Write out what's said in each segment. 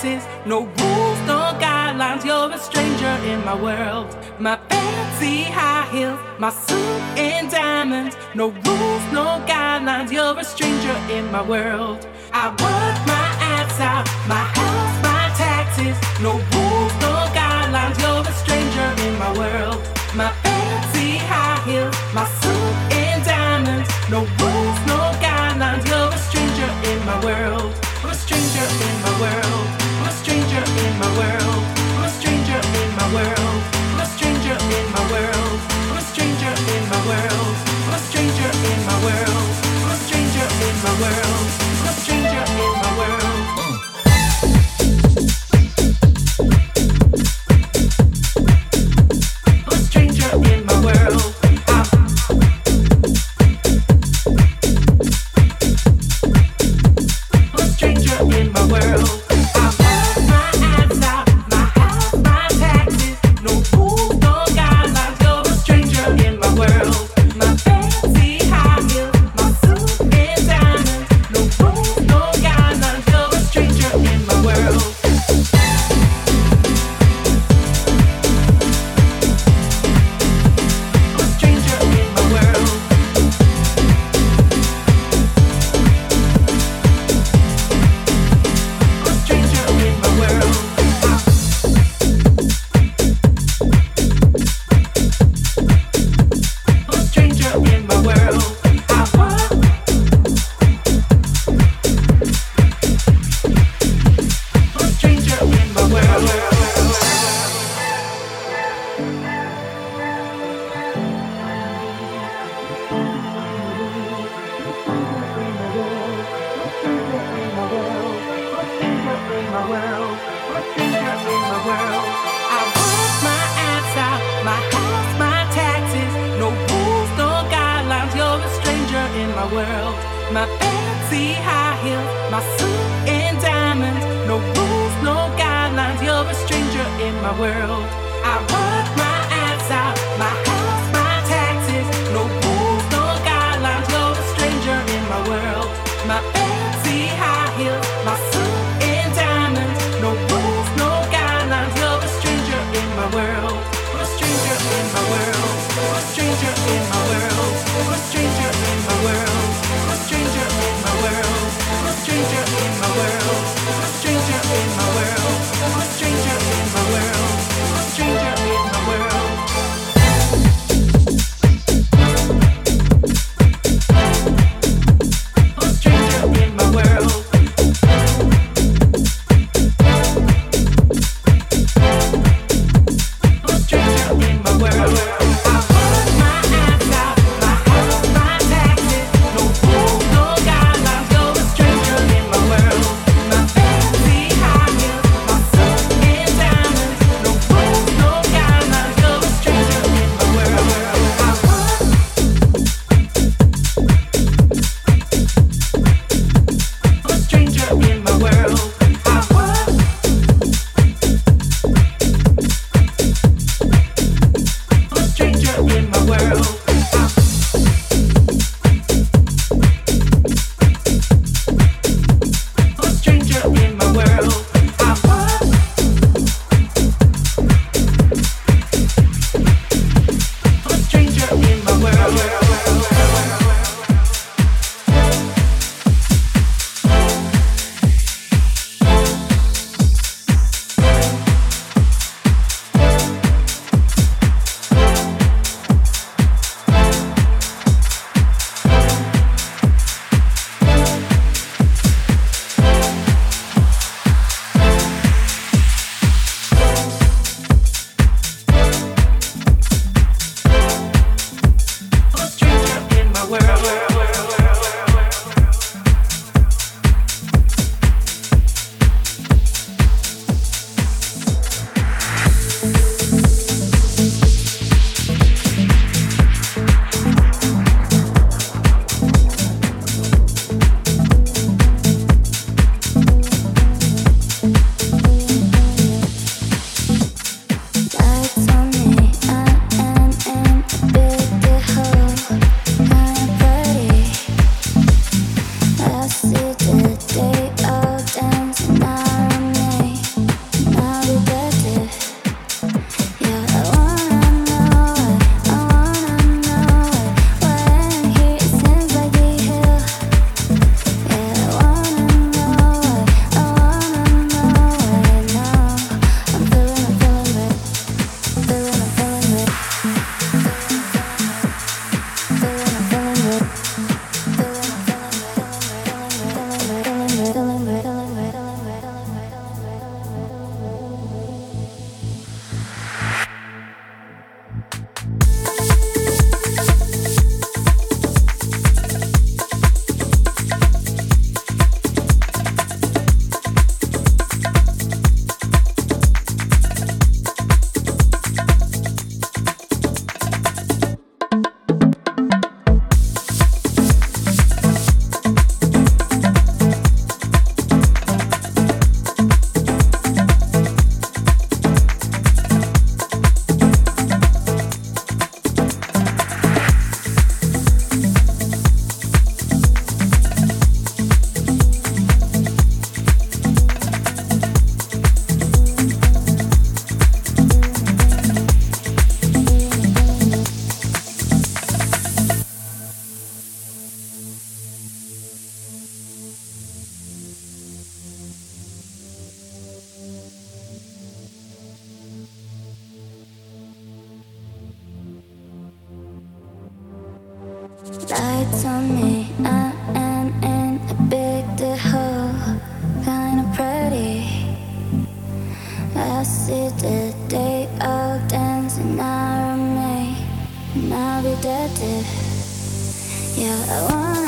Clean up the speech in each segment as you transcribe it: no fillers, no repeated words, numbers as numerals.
practice, no rules, no guidelines. You're a stranger in my world. My fancy high heels, my suit in diamonds. No rules, no guidelines. You're a stranger in my world. I work my ass out, my house, my taxes. No rules, no guidelines. You're a stranger in my world. My fancy high heels, my suit in diamonds. No rules, no guidelines. You're a stranger in my world. I'm a stranger in my world. I'm a stranger in my world. I'm a stranger in my world. I'm a stranger in my world. I'm a stranger in my world. I'm a stranger in my world. I'm a stranger in my world. I'm a stranger in my world. Stranger in my world, a stranger in my world, a stranger in my world. lights on me. I am in a big deal, kinda pretty. I see that they all dancing around me, and I'll be dead if, yeah, I wanna.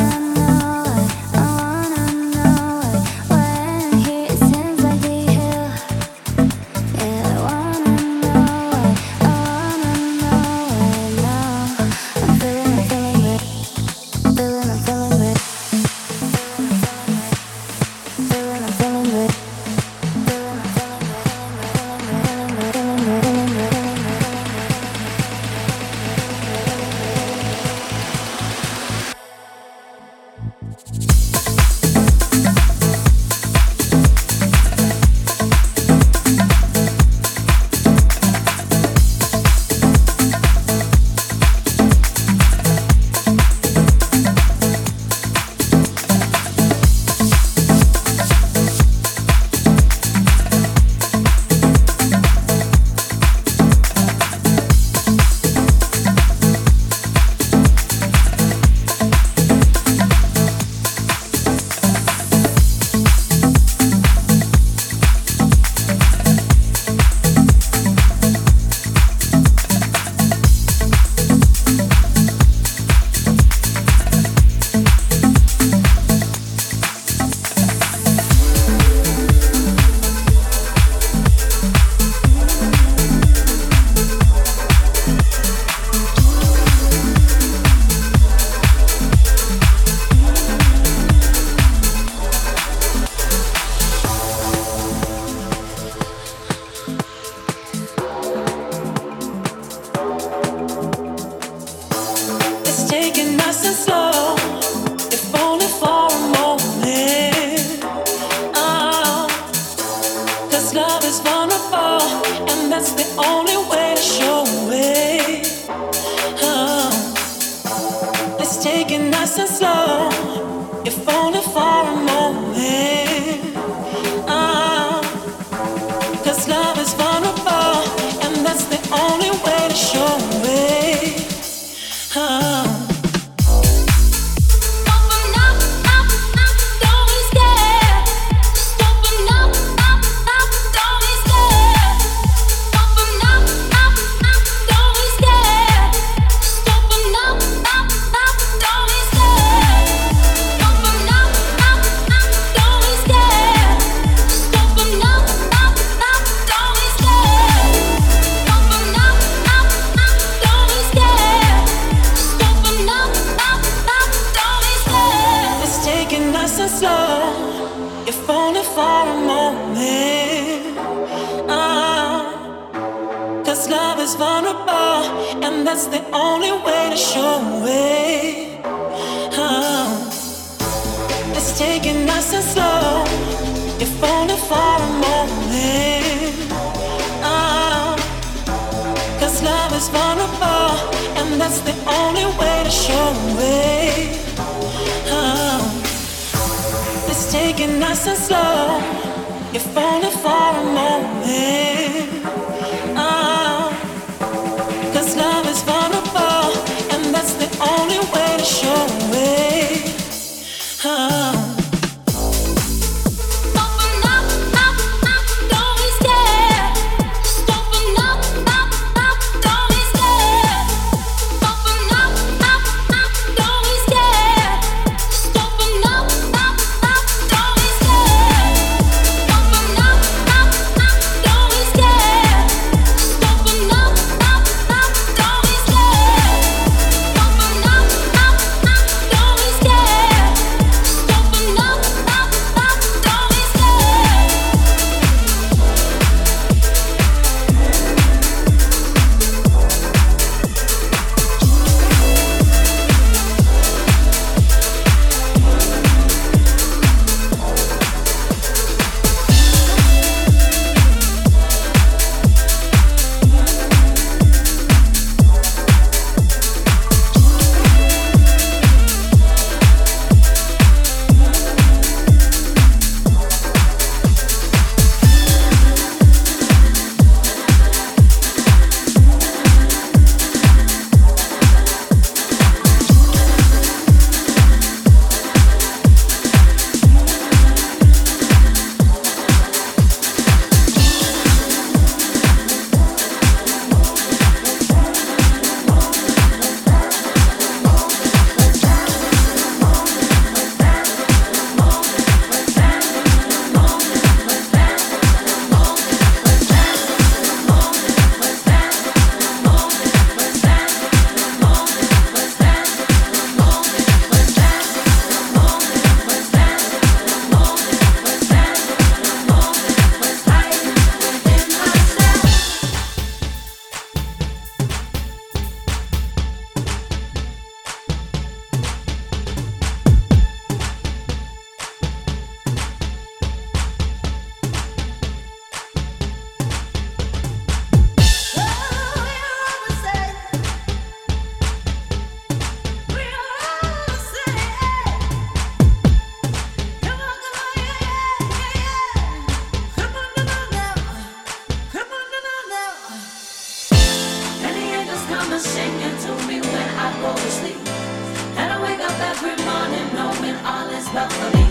love for me.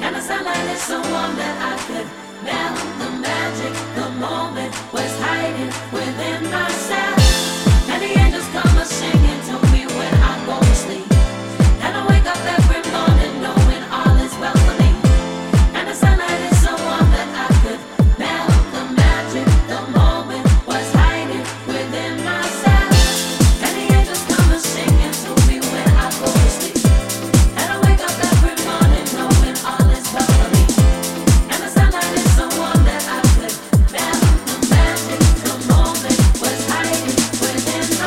Kinda sound like there's someone that I could melt. The magic, the moment was hiding within myself. And the angels come a singing to me when I go to sleep. And I wake up every morning knowing all is well for me. Kinda sound like there's someone that I could melt. The magic, the moment was hiding within myself. And the angels come a singing to me when I go to sleep. Moment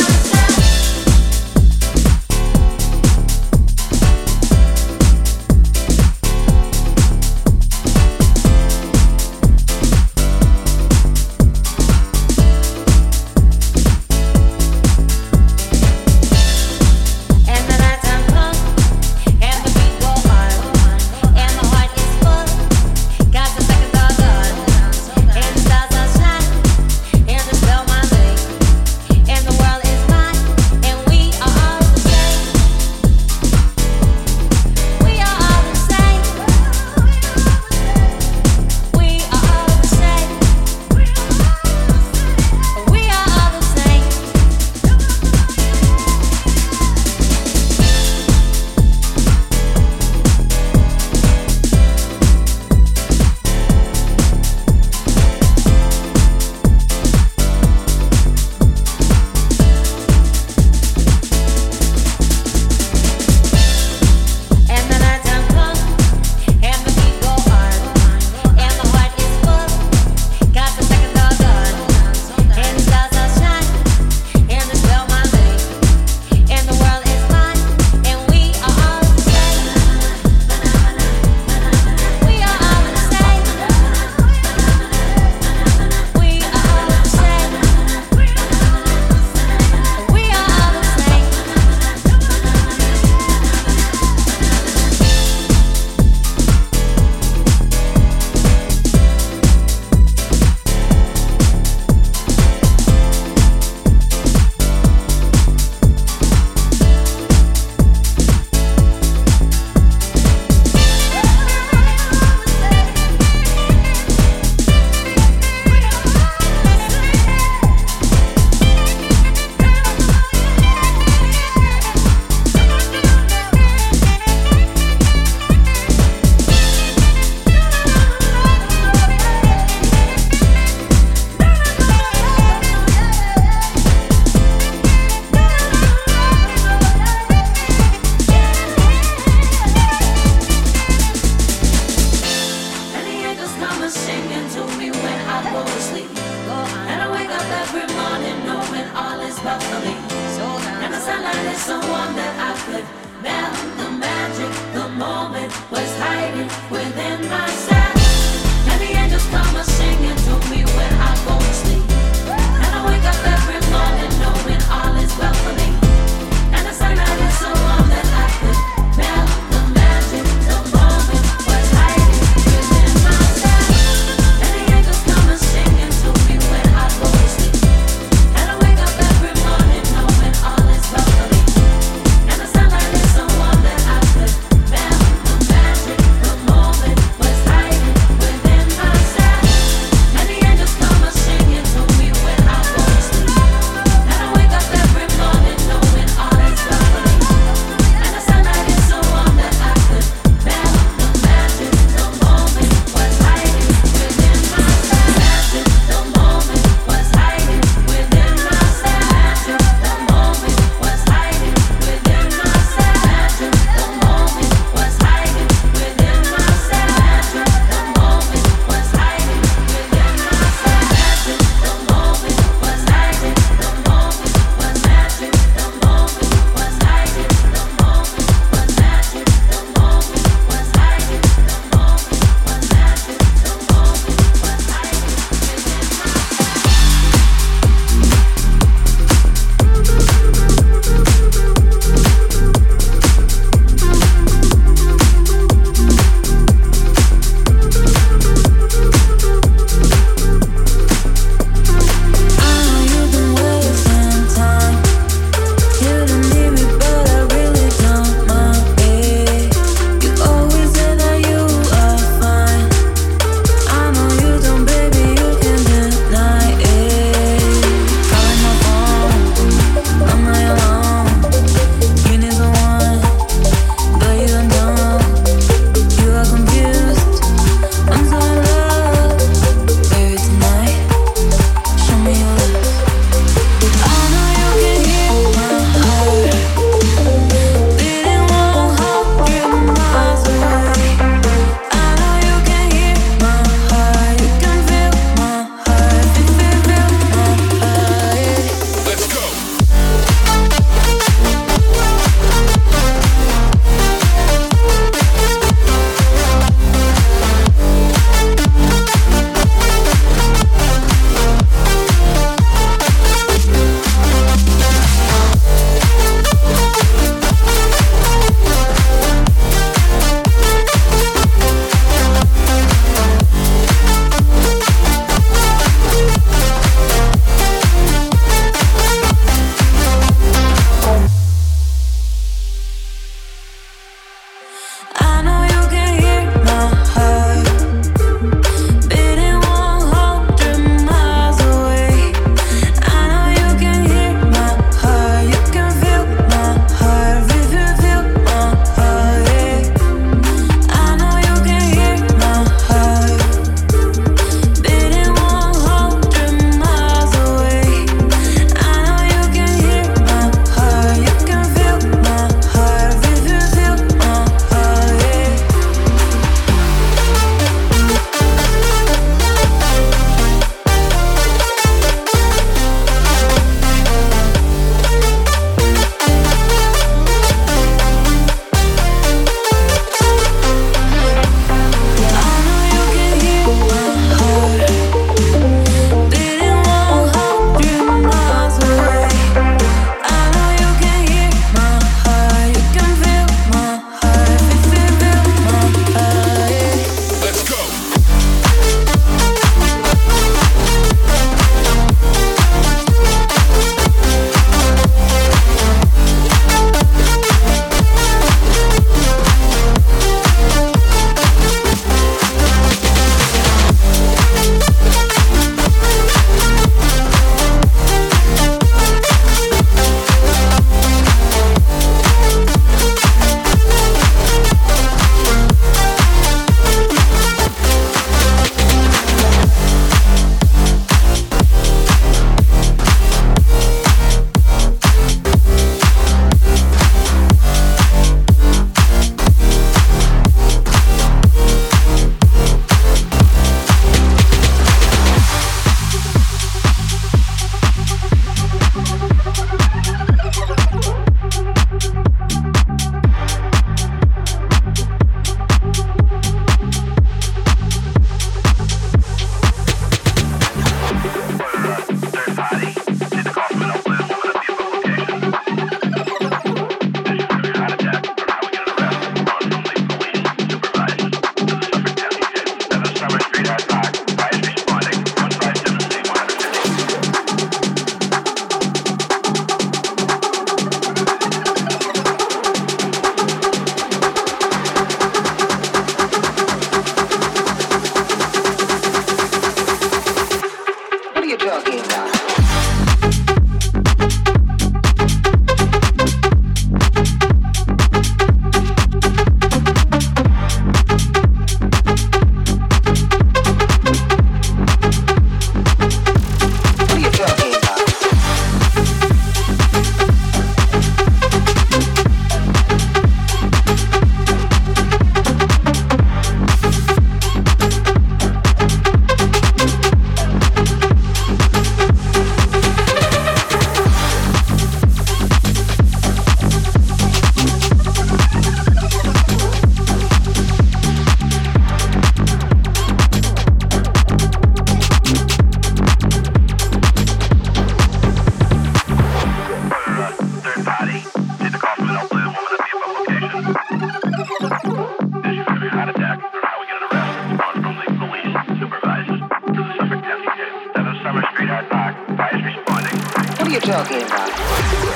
Forever in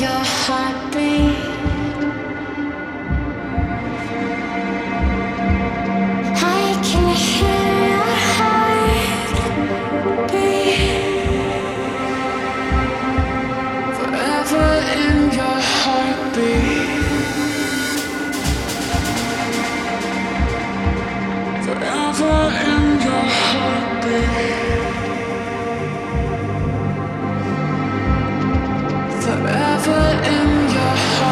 your heart.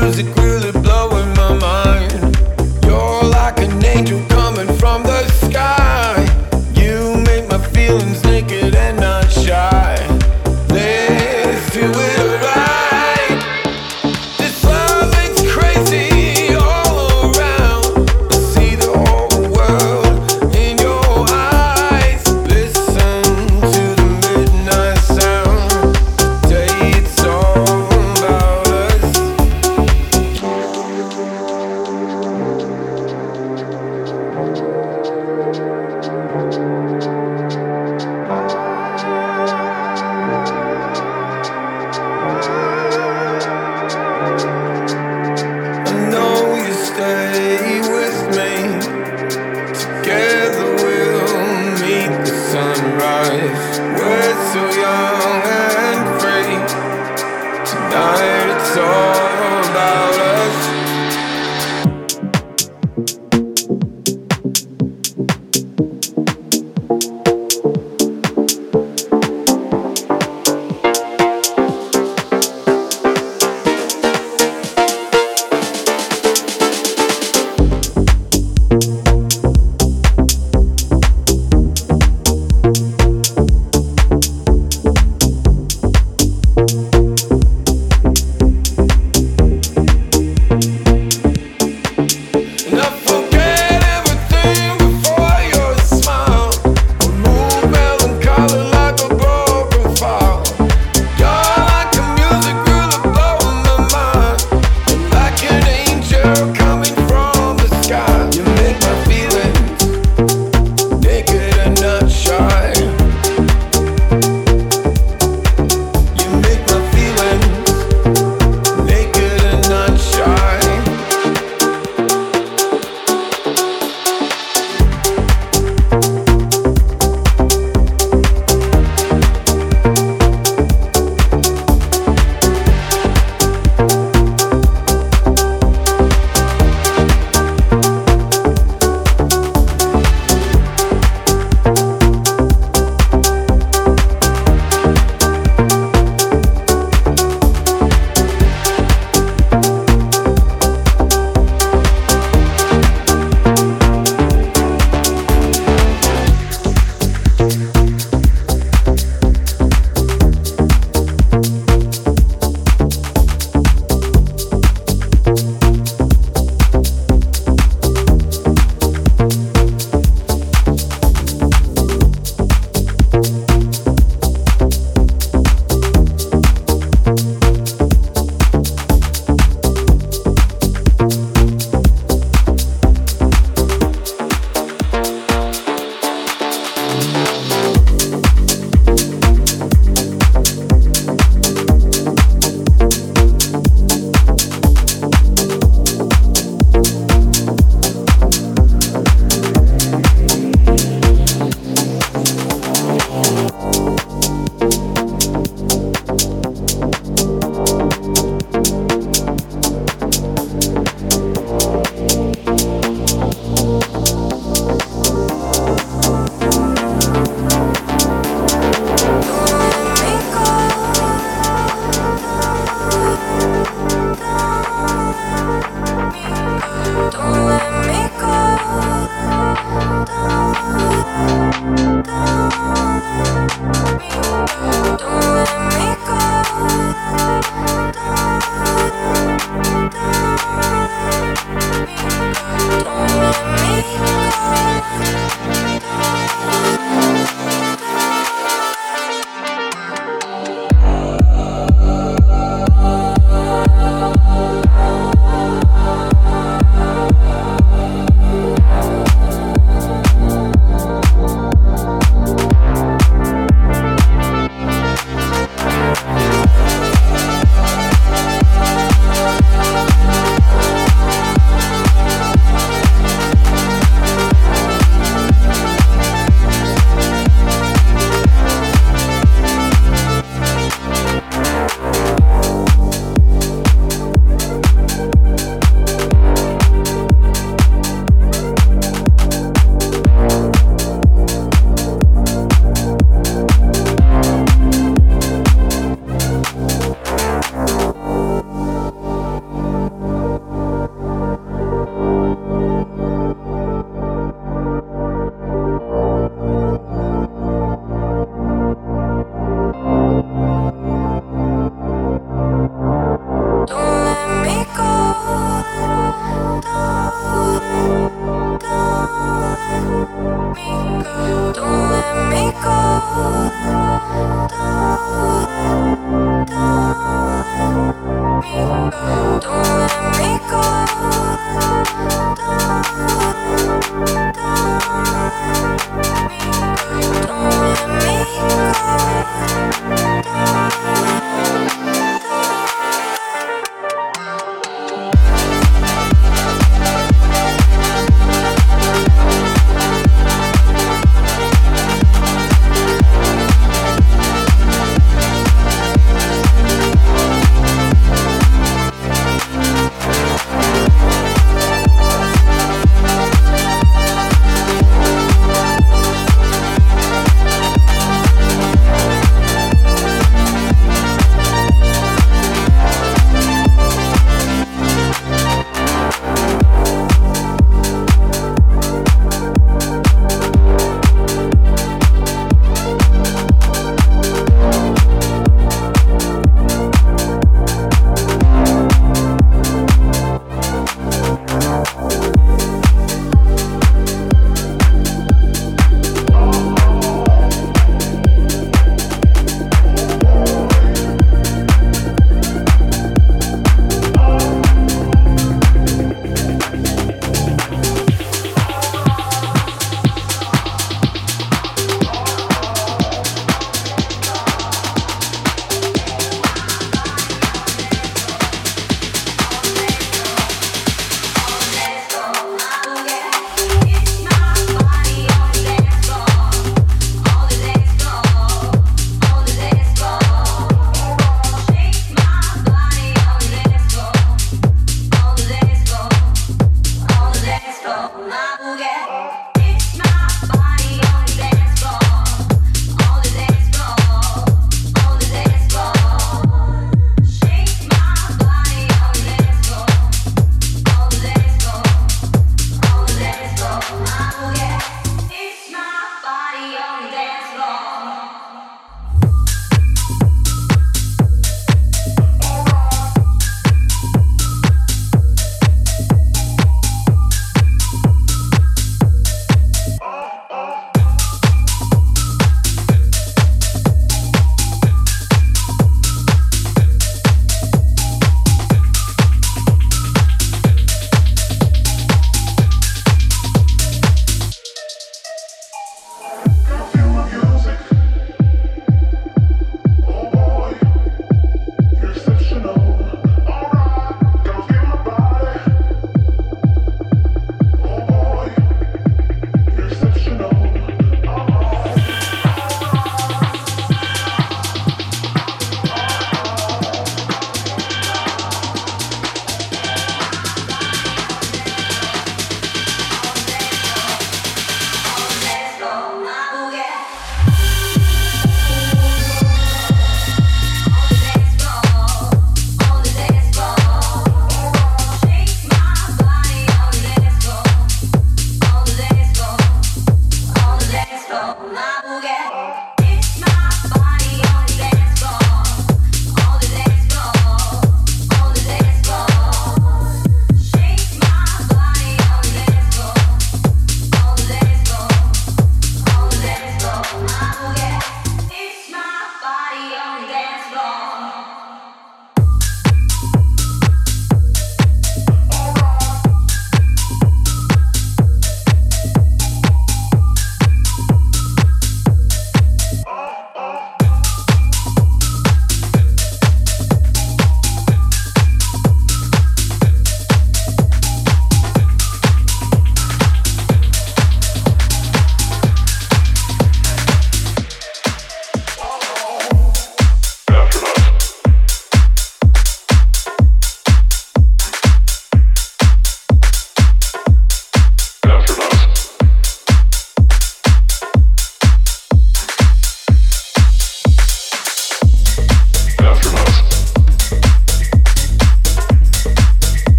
music really blowing my mind. You're like an angel coming from the sky. You make my feelings naked and not shy. Let's do it right. This love is crazy all around. I see the whole world in your eyes. Listen to the midnight sound. Today it's all about us.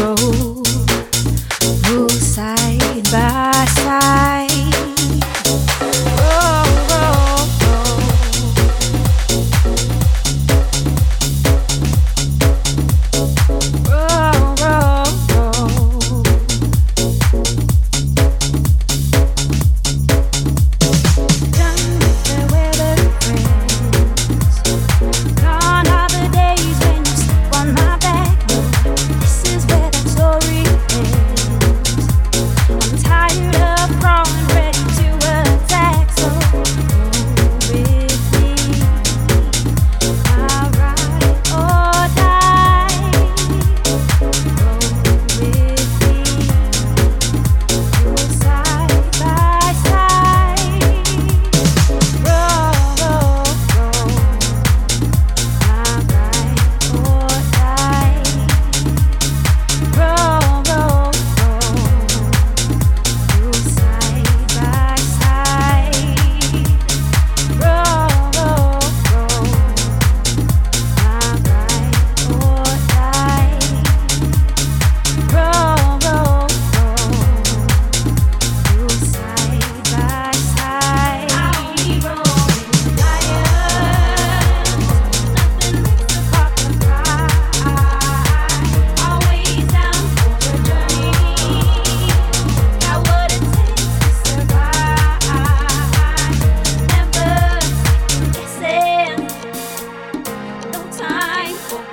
road move side by side. Oh, oh, oh. Oh, oh, oh. Done with the weather friends, gone are the days when you sleep on my back. This is where the story ends. I'm tired of crawling, ready to attack. So go with me, I'll ride or die. Go with me, we're side by side. Roll, roll, roll. I'll ride or die. Roll, roll, roll. We'll side by side. Roll, roll, roll. I'll ride or die. Roll, roll, roll. We'll side by side. I'll be rolling higher. Nothing makes a proper ride. Always down for a journey. Got what it takes to survive. Never second guessing. No time for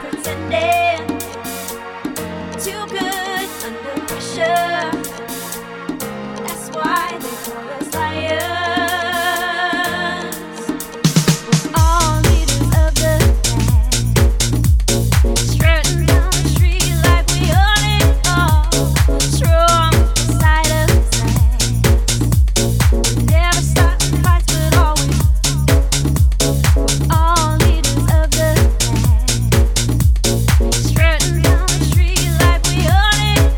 pretending. Too good under pressure. That's why they call us liars. All leaders of the land, strutting down the street like we own it all. Strong side of sand, never starting fights but always. All leaders of the land, strutting down the street like we own it all. Strong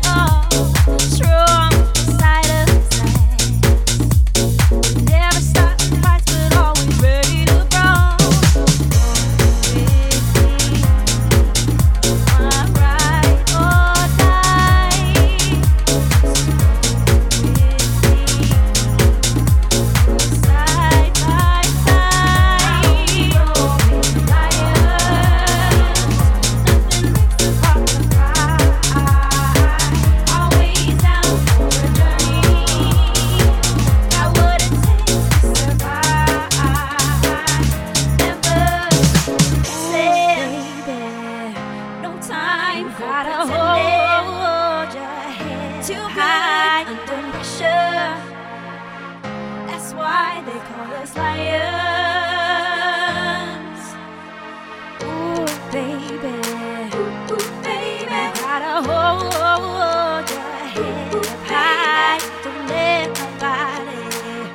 side of sand, never starting fights but always ready to go. With me, I'll ride or die. With me, we're side by side. Rolling higher. Nothing makes us walk the ride. Always down for a journey. Got what it takes to survive. Never say there. No time for gotta hold your head too high under pressure. That's why they call us liars. Ooh, baby, ooh, baby, gotta hold your head up high. Don't let nobody,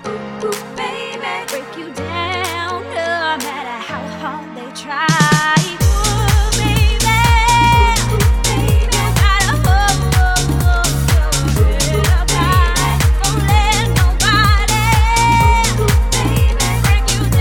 ooh, baby, break you down. No matter how hard they try. Ooh, baby, ooh, baby, gotta hold your head up high. Don't let nobody, ooh, baby, break you down.